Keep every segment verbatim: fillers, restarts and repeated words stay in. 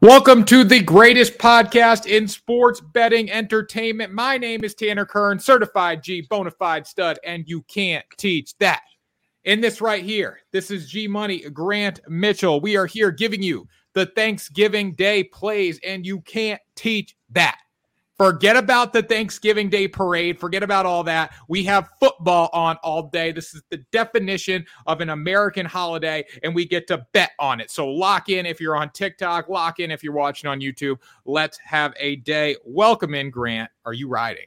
Welcome to the greatest podcast in sports betting entertainment. My name is Tanner Kern, certified G, bona fide stud, and you can't teach that. In this right here, this is G Money, Grant Mitchell. We are here giving you the Thanksgiving Day plays, and you can't teach that. Forget about the Thanksgiving Day parade. Forget about all that. We have football on all day. This is the definition of an American holiday, and we get to bet on it. So lock in if you're on TikTok. Lock in if you're watching on YouTube. Let's have a day. Welcome in, Grant. Are you riding?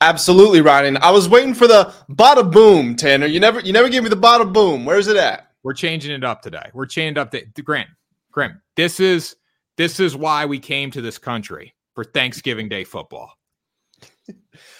Absolutely riding. I was waiting for the bada boom, Tanner. You never, you never gave me the bada boom. Where's it at? We're changing it up today. We're changing it up to Grant. Grant, this is this is why we came to this country. For Thanksgiving Day football.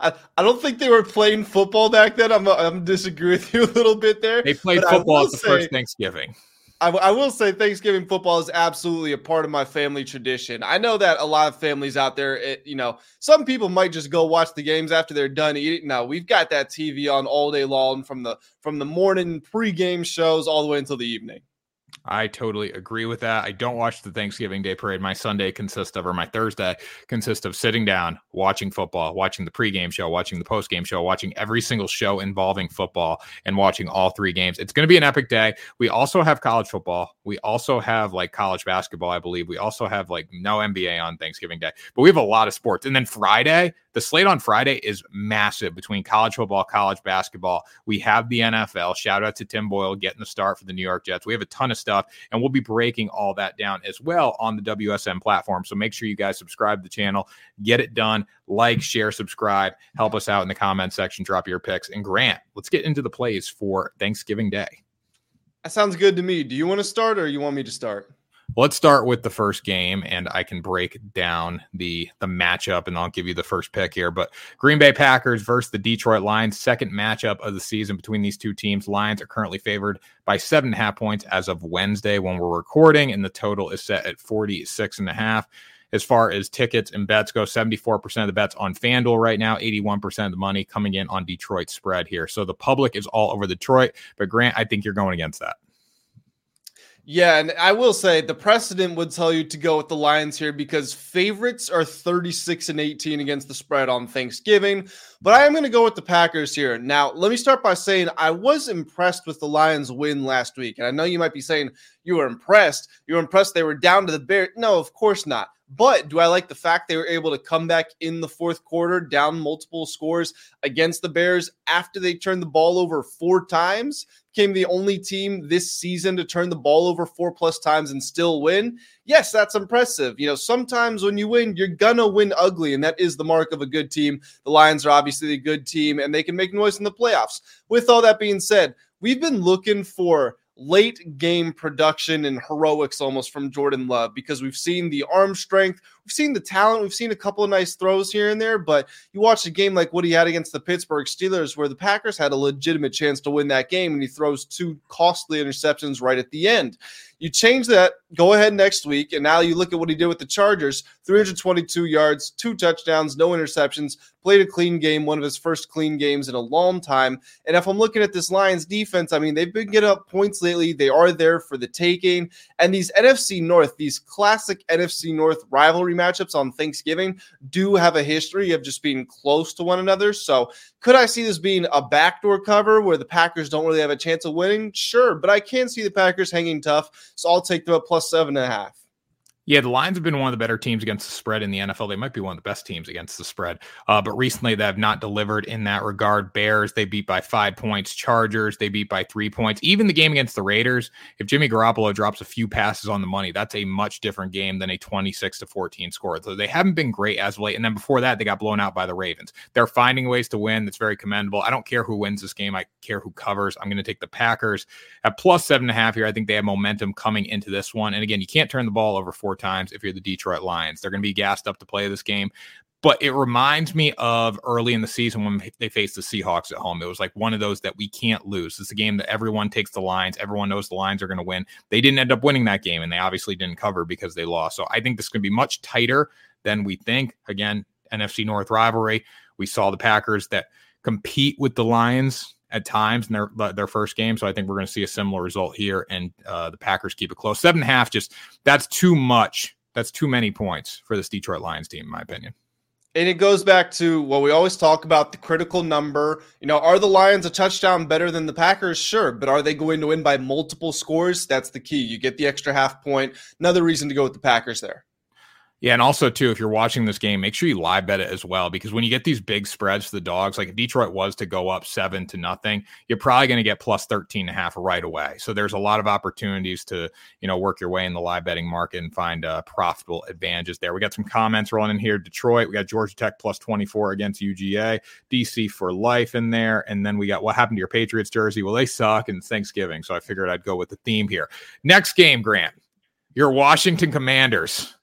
I, I don't think they were playing football back then. I'm I'm disagree with you a little bit there. They played but football at the say, first Thanksgiving. I, I will say Thanksgiving football is absolutely a part of my family tradition. I know that a lot of families out there, it, you know, some people might just go watch the games after they're done eating. No, we've got that T V on all day long from the from the morning pregame shows all the way until the evening. I totally agree with that. I don't watch the Thanksgiving Day parade. My Sunday consists of, or my Thursday consists of sitting down, watching football, watching the pregame show, watching the postgame show, watching every single show involving football and watching all three games. It's going to be an epic day. We also have college football. We also have like college basketball, I believe. We also have like no N B A on Thanksgiving Day, but we have a lot of sports. And then Friday, the slate on Friday is massive between college football, college basketball. We have the N F L. Shout out to Tim Boyle getting the start for the New York Jets. We have a ton of stuff. And we'll be breaking all that down as well on the W S M platform. So make sure you guys subscribe to the channel, get it done, like, share, subscribe, help us out in the comment section, drop your picks. And Grant, let's get into the plays for Thanksgiving Day. That sounds good to me. Do you want to start or you want me to start? Let's start with the first game, and I can break down the, the matchup, and I'll give you the first pick here. But Green Bay Packers versus the Detroit Lions, second matchup of the season between these two teams. Lions are currently favored by seven and a half points as of Wednesday when we're recording, and the total is set at forty-six and a half. As far as tickets and bets go, seventy-four percent of the bets on FanDuel right now, eighty-one percent of the money coming in on Detroit's spread here. So the public is all over Detroit, but Grant, I think you're going against that. Yeah, and I will say the precedent would tell you to go with the Lions here because favorites are thirty-six and eighteen against the spread on Thanksgiving, but I am going to go with the Packers here. Now, let me start by saying I was impressed with the Lions' win last week, and I know you might be saying you were impressed. You were impressed they were down to the Bears. No, of course not. But do I like the fact they were able to come back in the fourth quarter, down multiple scores against the Bears after they turned the ball over four times? Became the only team this season to turn the ball over four-plus times and still win? Yes, that's impressive. You know, sometimes when you win, you're going to win ugly, and that is the mark of a good team. The Lions are obviously a good team, and they can make noise in the playoffs. With all that being said, we've been looking for late game production and heroics almost from Jordan Love because we've seen the arm strength, we've seen the talent, we've seen a couple of nice throws here and there, but you watch a game like what he had against the Pittsburgh Steelers where the Packers had a legitimate chance to win that game and he throws two costly interceptions right at the end. You change that, go ahead next week, and now you look at what he did with the Chargers, three hundred twenty-two yards, two touchdowns, no interceptions, played a clean game, one of his first clean games in a long time. And if I'm looking at this Lions defense, I mean, they've been getting up points lately. They are there for the taking. And these N F C North, these classic N F C North rivalry matchups on Thanksgiving do have a history of just being close to one another. So could I see this being a backdoor cover where the Packers don't really have a chance of winning? Sure, but I can see the Packers hanging tough. So I'll take them at plus seven and a half. Yeah, the Lions have been one of the better teams against the spread in the N F L. They might be one of the best teams against the spread. Uh, but recently, they have not delivered in that regard. Bears, they beat by five points. Chargers, they beat by three points. Even the game against the Raiders, if Jimmy Garoppolo drops a few passes on the money, that's a much different game than a twenty-six to fourteen score. So they haven't been great as of late. And then before that, they got blown out by the Ravens. They're finding ways to win. That's very commendable. I don't care who wins this game. I care who covers. I'm going to take the Packers at plus seven and a half here. I think they have momentum coming into this one. And again, you can't turn the ball over four times if you're the Detroit Lions. They're going to be gassed up to play this game. But it reminds me of early in the season when they faced the Seahawks at home. It was like one of those that we can't lose. It's a game that everyone takes the Lions. Everyone knows the Lions are going to win. They didn't end up winning that game, and they obviously didn't cover because they lost. So I think this is going to be much tighter than we think. Again, N F C North rivalry. We saw the Packers that compete with the Lions at times in their, their first game. So I think we're going to see a similar result here. And uh, the Packers keep it close. Seven and a half, just that's too much That's too many points for this Detroit Lions team, in my opinion. And it goes back to what we always talk about, the critical number. You know, are the Lions a touchdown better than the Packers? Sure, but are they going to win by multiple scores? That's the key. You get the extra half point. Another reason to go with the Packers there. Yeah, and also, too, if you're watching this game, make sure you live bet it as well, because when you get these big spreads for the dogs, like if Detroit was to go up seven to nothing, you're probably going to get plus thirteen and a half right away. So there's a lot of opportunities to, you know, work your way in the live betting market and find uh, profitable advantages there. We got some comments rolling in here. Detroit, we got Georgia Tech plus twenty-four against U G A, D C for life in there. And then we got what happened to your Patriots jersey? Well, they suck, and it's Thanksgiving. So I figured I'd go with the theme here. Next game, Grant, your Washington Commanders.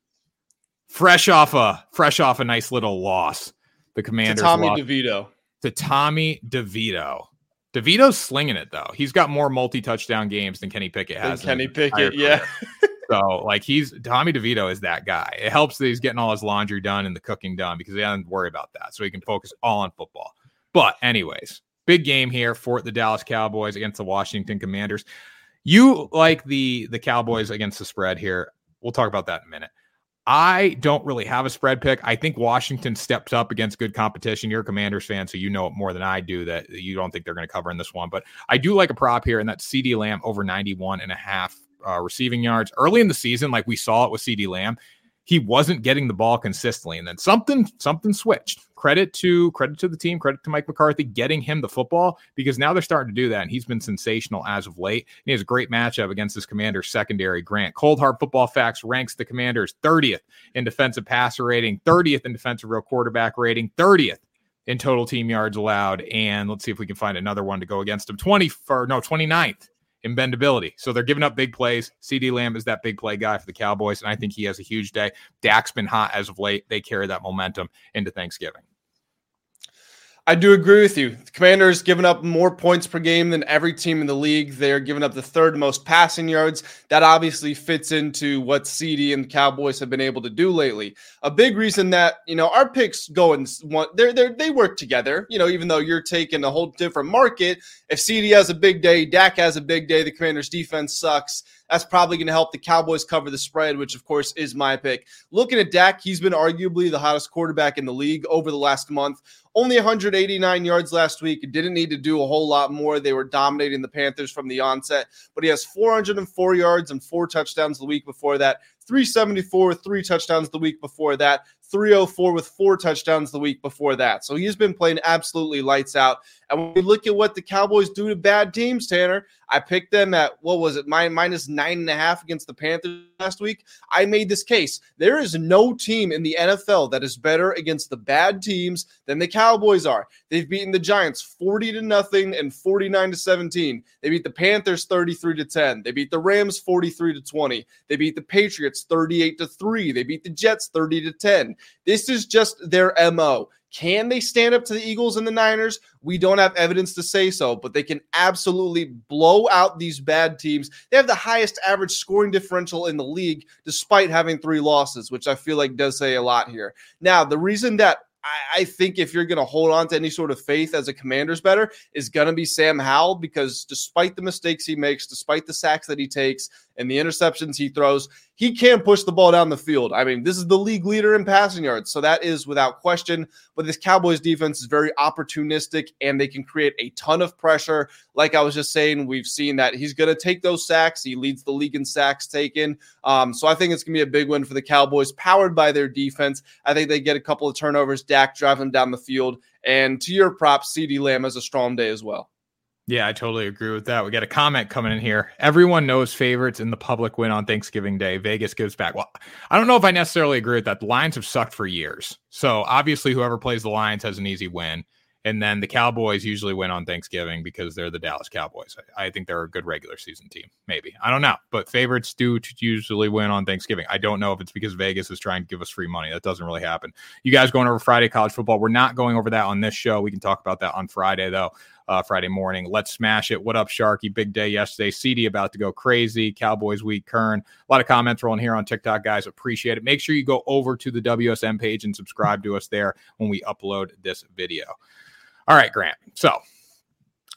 Fresh off a fresh off a nice little loss. The Commanders to Tommy lost DeVito. To Tommy DeVito. DeVito's slinging it, though. He's got more multi-touchdown games than Kenny Pickett has. Than Kenny Pickett, yeah. So, like, he's Tommy DeVito is that guy. It helps that he's getting all his laundry done and the cooking done because he doesn't worry about that. So he can focus all on football. But anyways, big game here for the Dallas Cowboys against the Washington Commanders. You like the the Cowboys against the spread here. We'll talk about that in a minute. I don't really have a spread pick. I think Washington steps up against good competition. You're a Commanders fan, so you know it more than I do that you don't think they're going to cover in this one. But I do like a prop here, and that's CeeDee Lamb over ninety-one and a half uh, receiving yards. Early in the season, like we saw it with CeeDee Lamb, he wasn't getting the ball consistently, and then something something switched. Credit to credit to the team, credit to Mike McCarthy getting him the football, because now they're starting to do that, and he's been sensational as of late. And he has a great matchup against this Commanders secondary. Grant, Coldheart Football Facts ranks the Commanders thirtieth in defensive passer rating, thirtieth in defensive real quarterback rating, thirtieth in total team yards allowed, and let's see if we can find another one to go against him. twenty for no twenty-ninth. In bendability. So they're giving up big plays. CeeDee Lamb is that big play guy for the Cowboys, and I think he has a huge day. Dak's been hot as of late. They carry that momentum into Thanksgiving. I do agree with you. The Commanders giving up more points per game than every team in the league. They're giving up the third most passing yards. That obviously fits into what CeeDee and the Cowboys have been able to do lately. A big reason that, you know, our picks go and they they work together, you know, even though you're taking a whole different market. If CeeDee has a big day, Dak has a big day, the Commanders defense sucks. That's probably going to help the Cowboys cover the spread, which, of course, is my pick. Looking at Dak, he's been arguably the hottest quarterback in the league over the last month. Only one hundred eighty-nine yards last week. Didn't need to do a whole lot more. They were dominating the Panthers from the onset. But he has four hundred four yards and four touchdowns the week before that. three seventy-four with three touchdowns the week before that. three oh four with four touchdowns the week before that. So he's been playing absolutely lights out. And when we look at what the Cowboys do to bad teams, Tanner, I picked them at, what was it, minus nine and a half against the Panthers last week. I made this case. There is no team in the N F L that is better against the bad teams than the Cowboys are. They've beaten the Giants forty to nothing and forty-nine to seventeen. They beat the Panthers thirty-three to ten. They beat the Rams forty-three to twenty. They beat the Patriots thirty-eight to three. They beat the Jets thirty to ten. This is just their M O. Can they stand up to the Eagles and the Niners? We don't have evidence to say so, but they can absolutely blow out these bad teams. They have the highest average scoring differential in the league despite having three losses, which I feel like does say a lot here. Now, the reason that I think if you're going to hold on to any sort of faith as a Commander's better is going to be Sam Howell, because despite the mistakes he makes, despite the sacks that he takes and the interceptions he throws, he can push the ball down the field. I mean, this is the league leader in passing yards, so that is without question. But this Cowboys defense is very opportunistic, and they can create a ton of pressure. Like I was just saying, we've seen that he's going to take those sacks. He leads the league in sacks taken. Um, so I think it's going to be a big win for the Cowboys, powered by their defense. I think they get a couple of turnovers. Dak driving down the field. And to your prop, CeeDee Lamb has a strong day as well. Yeah, I totally agree with that. We got a comment coming in here. Everyone knows favorites and the public win on Thanksgiving Day. Vegas gives back. Well, I don't know if I necessarily agree with that. The Lions have sucked for years. So obviously whoever plays the Lions has an easy win. And then the Cowboys usually win on Thanksgiving because they're the Dallas Cowboys. I, I think they're a good regular season team. Maybe. I don't know. But favorites do t- usually win on Thanksgiving. I don't know if it's because Vegas is trying to give us free money. That doesn't really happen. You guys going over Friday college football. We're not going over that on this show. We can talk about that on Friday, though. Uh, Friday morning. Let's smash it. What up, Sharky? Big day yesterday. CeeDee about to go crazy. Cowboys week, Kern. A lot of comments rolling here on TikTok, guys. Appreciate it. Make sure you go over to the W S M page and subscribe to us there when we upload this video. All right, Grant. So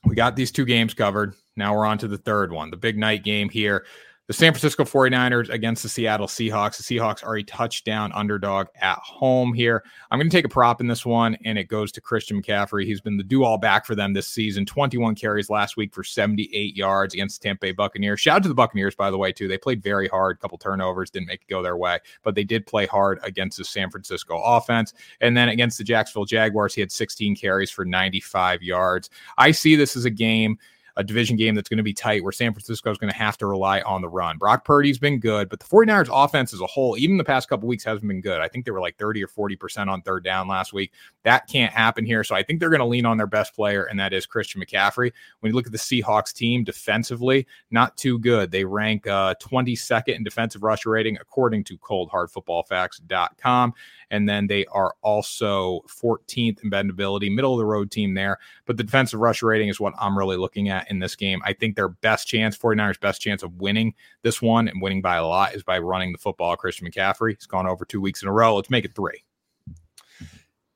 we got these two games covered. Now we're on to the third one, the big night game here. The San Francisco forty-niners against the Seattle Seahawks. The Seahawks are a touchdown underdog at home here. I'm going to take a prop in this one, and it goes to Christian McCaffrey. He's been the do-all back for them this season. twenty-one carries last week for seventy-eight yards against the Tampa Bay Buccaneers. Shout out to the Buccaneers, by the way, too. They played very hard. A couple turnovers didn't make it go their way, but they did play hard against the San Francisco offense. And then against the Jacksonville Jaguars, he had sixteen carries for ninety-five yards. I see this as a game a division game that's going to be tight where San Francisco is going to have to rely on the run. Brock Purdy's been good, but the forty-niners offense as a whole, even the past couple weeks, hasn't been good. I think they were like thirty or forty percent on third down last week. That can't happen here. So I think they're going to lean on their best player, and that is Christian McCaffrey. When you look at the Seahawks team defensively, not too good. They rank uh, twenty-second in defensive rusher rating, according to cold hard football facts dot com. And then they are also fourteenth in bendability, middle of the road team there. But the defensive rusher rating is what I'm really looking at in this game. I think their best chance, forty-niners best chance of winning this one and winning by a lot, is by running the football. Christian McCaffrey, he's gone over two weeks in a row. Let's make it three.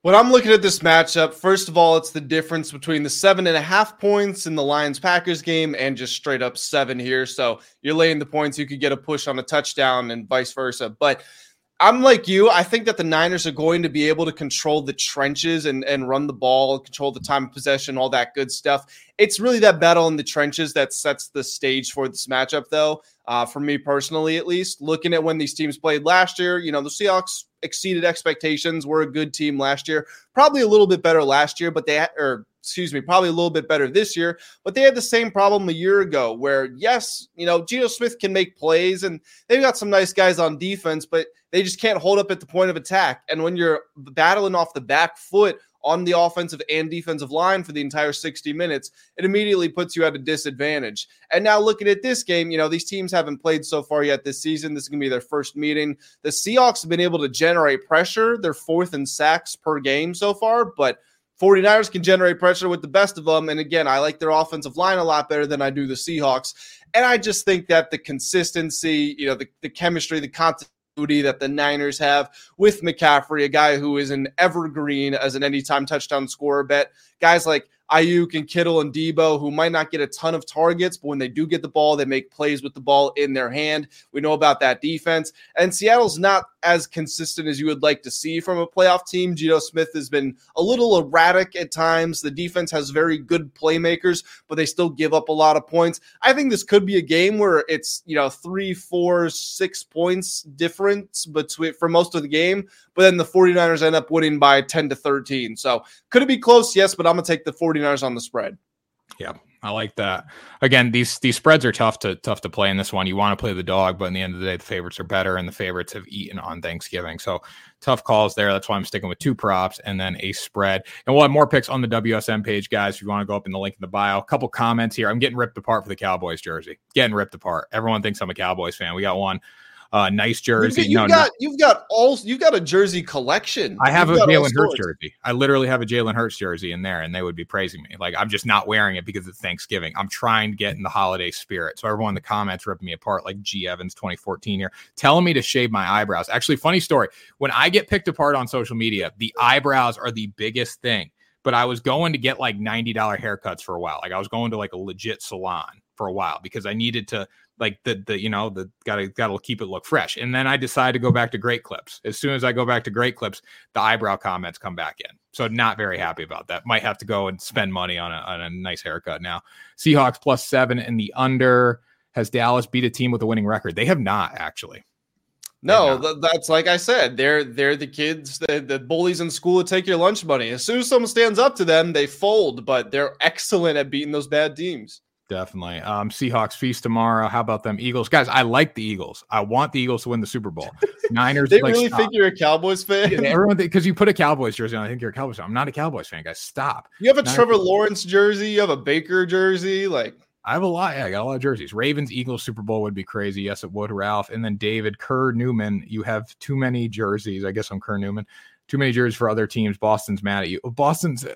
When I'm looking at this matchup, first of all, it's the difference between the seven and a half points in the Lions-Packers game and just straight up seven here. So you're laying the points. You could get a push on a touchdown and vice versa. But I'm like you. I think that the Niners are going to be able to control the trenches and, and run the ball, control the time of possession, all that good stuff. It's really that battle in the trenches that sets the stage for this matchup, though, uh, for me personally at least. Looking at when these teams played last year, you know, the Seahawks exceeded expectations, were a good team last year. Probably a little bit better last year, but they had, or excuse me, probably a little bit better this year, but they had the same problem a year ago where, yes, you know, Geno Smith can make plays and they've got some nice guys on defense, but they just can't hold up at the point of attack. And when you're battling off the back foot on the offensive and defensive line for the entire sixty minutes, it immediately puts you at a disadvantage. And now looking at this game, you know, these teams haven't played so far yet this season. This is going to be their first meeting. The Seahawks have been able to generate pressure. They're fourth in sacks per game so far, but forty-niners can generate pressure with the best of them. And again, I like their offensive line a lot better than I do the Seahawks. And I just think that the consistency, you know, the, the chemistry, the content, that the Niners have with McCaffrey, a guy who is an evergreen as an anytime touchdown scorer bet. Guys like Ayuk and Kittle and Debo, who might not get a ton of targets, but when they do get the ball, they make plays with the ball in their hand. We know about that defense. And Seattle's not as consistent as you would like to see from a playoff team. Geno Smith has been a little erratic at times. The defense has very good playmakers, but they still give up a lot of points. I think this could be a game where it's, you know, three, four, six points difference between for most of the game, but then the forty-niners end up winning by ten to thirteen. So could it be close? Yes, but I'm going to take the forty-niners on the spread. Yeah, I like that. Again, these these spreads are tough to tough to play in this one. You want to play the dog, but in the end of the day, the favorites are better, and the favorites have eaten on Thanksgiving. So tough calls there. That's why I'm sticking with two props and then a spread. And we'll have more picks on the W S M page, guys, if you want to go up in the link in the bio. A couple comments here. I'm getting ripped apart for the Cowboys jersey. Getting ripped apart. Everyone thinks I'm a Cowboys fan. We got one. Uh, nice jersey. You've, you've no, got no. you've got all you've got a jersey collection. I have you've a Jalen Hurts jersey. I literally have a Jalen Hurts jersey in there, and they would be praising me. Like, I'm just not wearing it because it's Thanksgiving. I'm trying to get in the holiday spirit. So everyone in the comments ripping me apart, like G Evans twenty fourteen here, telling me to shave my eyebrows. Actually, funny story. When I get picked apart on social media, the eyebrows are the biggest thing. But I was going to get like ninety dollars haircuts for a while. Like I was going to like a legit salon for a while because I needed to. Like the, the, you know, the gotta, gotta keep it look fresh. And then I decide to go back to great clips. As soon as I go back to great clips, the eyebrow comments come back in. So not very happy about that. Might have to go and spend money on a, on a nice haircut. Now Seahawks plus seven in the under. Has Dallas beat a team with a winning record? They have not actually. No, th- that's like I said, they're, they're the kids, the, the bullies in school who take your lunch money. As soon as someone stands up to them, they fold, but they're excellent at beating those bad teams. Definitely. Um, Seahawks feast tomorrow. How about them Eagles? Guys, I like the Eagles. I want the Eagles to win the Super Bowl. Niners. They like, really stop. Think you're a Cowboys fan? Yeah, everyone, because you put a Cowboys jersey on, I think you're a Cowboys fan. I'm not a Cowboys fan, guys. Stop. You have a Niners Trevor Lawrence jersey. You have a Baker jersey. Like I have a lot. Yeah, I got a lot of jerseys. Ravens, Eagles, Super Bowl would be crazy. Yes, it would, Ralph. And then David Kerr Newman. You have too many jerseys. I guess I'm Kerr Newman. Too many jerseys for other teams. Boston's mad at you. Boston's,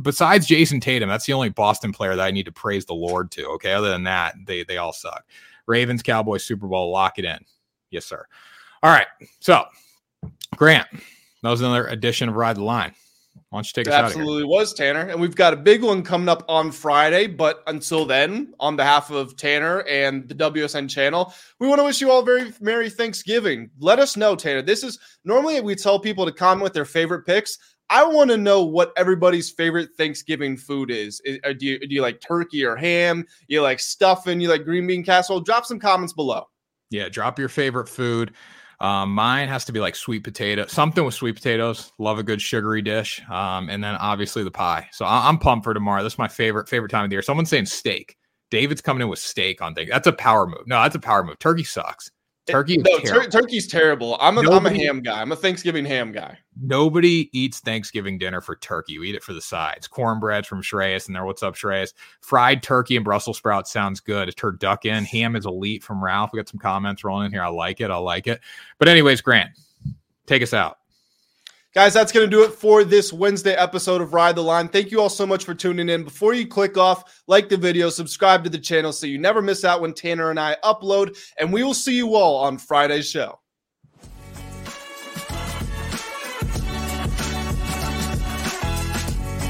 besides Jason Tatum, that's the only Boston player that I need to praise the Lord to, okay? Other than that, they they all suck. Ravens, Cowboys, Super Bowl, lock it in. Yes, sir. All right, so, Grant, that was another edition of Ride the Line. Why don't you take us out of here? It absolutely was, Tanner. And we've got a big one coming up on Friday. But until then, on behalf of Tanner and the W S N channel, we want to wish you all a very Merry Thanksgiving. Let us know, Tanner. This is normally we tell people to comment their favorite picks. I want to know what everybody's favorite Thanksgiving food is. is do, you, do you like turkey or ham? You like stuffing? You like green bean casserole? Drop some comments below. Yeah, drop your favorite food. Um, mine has to be like sweet potato, something with sweet potatoes. Love a good sugary dish. Um, and then obviously the pie. So I- I'm pumped for tomorrow. That's my favorite, favorite time of the year. Someone's saying steak. David's coming in with steak on things. That's a power move. No, that's a power move. Turkey sucks. Turkey. It, no, terrible. Tur- turkey's terrible. I'm a, nobody, I'm a ham guy. I'm a Thanksgiving ham guy. Nobody eats Thanksgiving dinner for turkey. We eat it for the sides. Cornbread from Shreyas and there. What's up, Shreyas? Fried turkey and Brussels sprouts sounds good. A turducken. Ham is elite from Ralph. We got some comments rolling in here. I like it. I like it. But anyways, Grant, take us out. Guys, that's going to do it for this Wednesday episode of Ride the Line. Thank you all so much for tuning in. Before you click off, like the video, subscribe to the channel so you never miss out when Tanner and I upload, and we will see you all on Friday's show.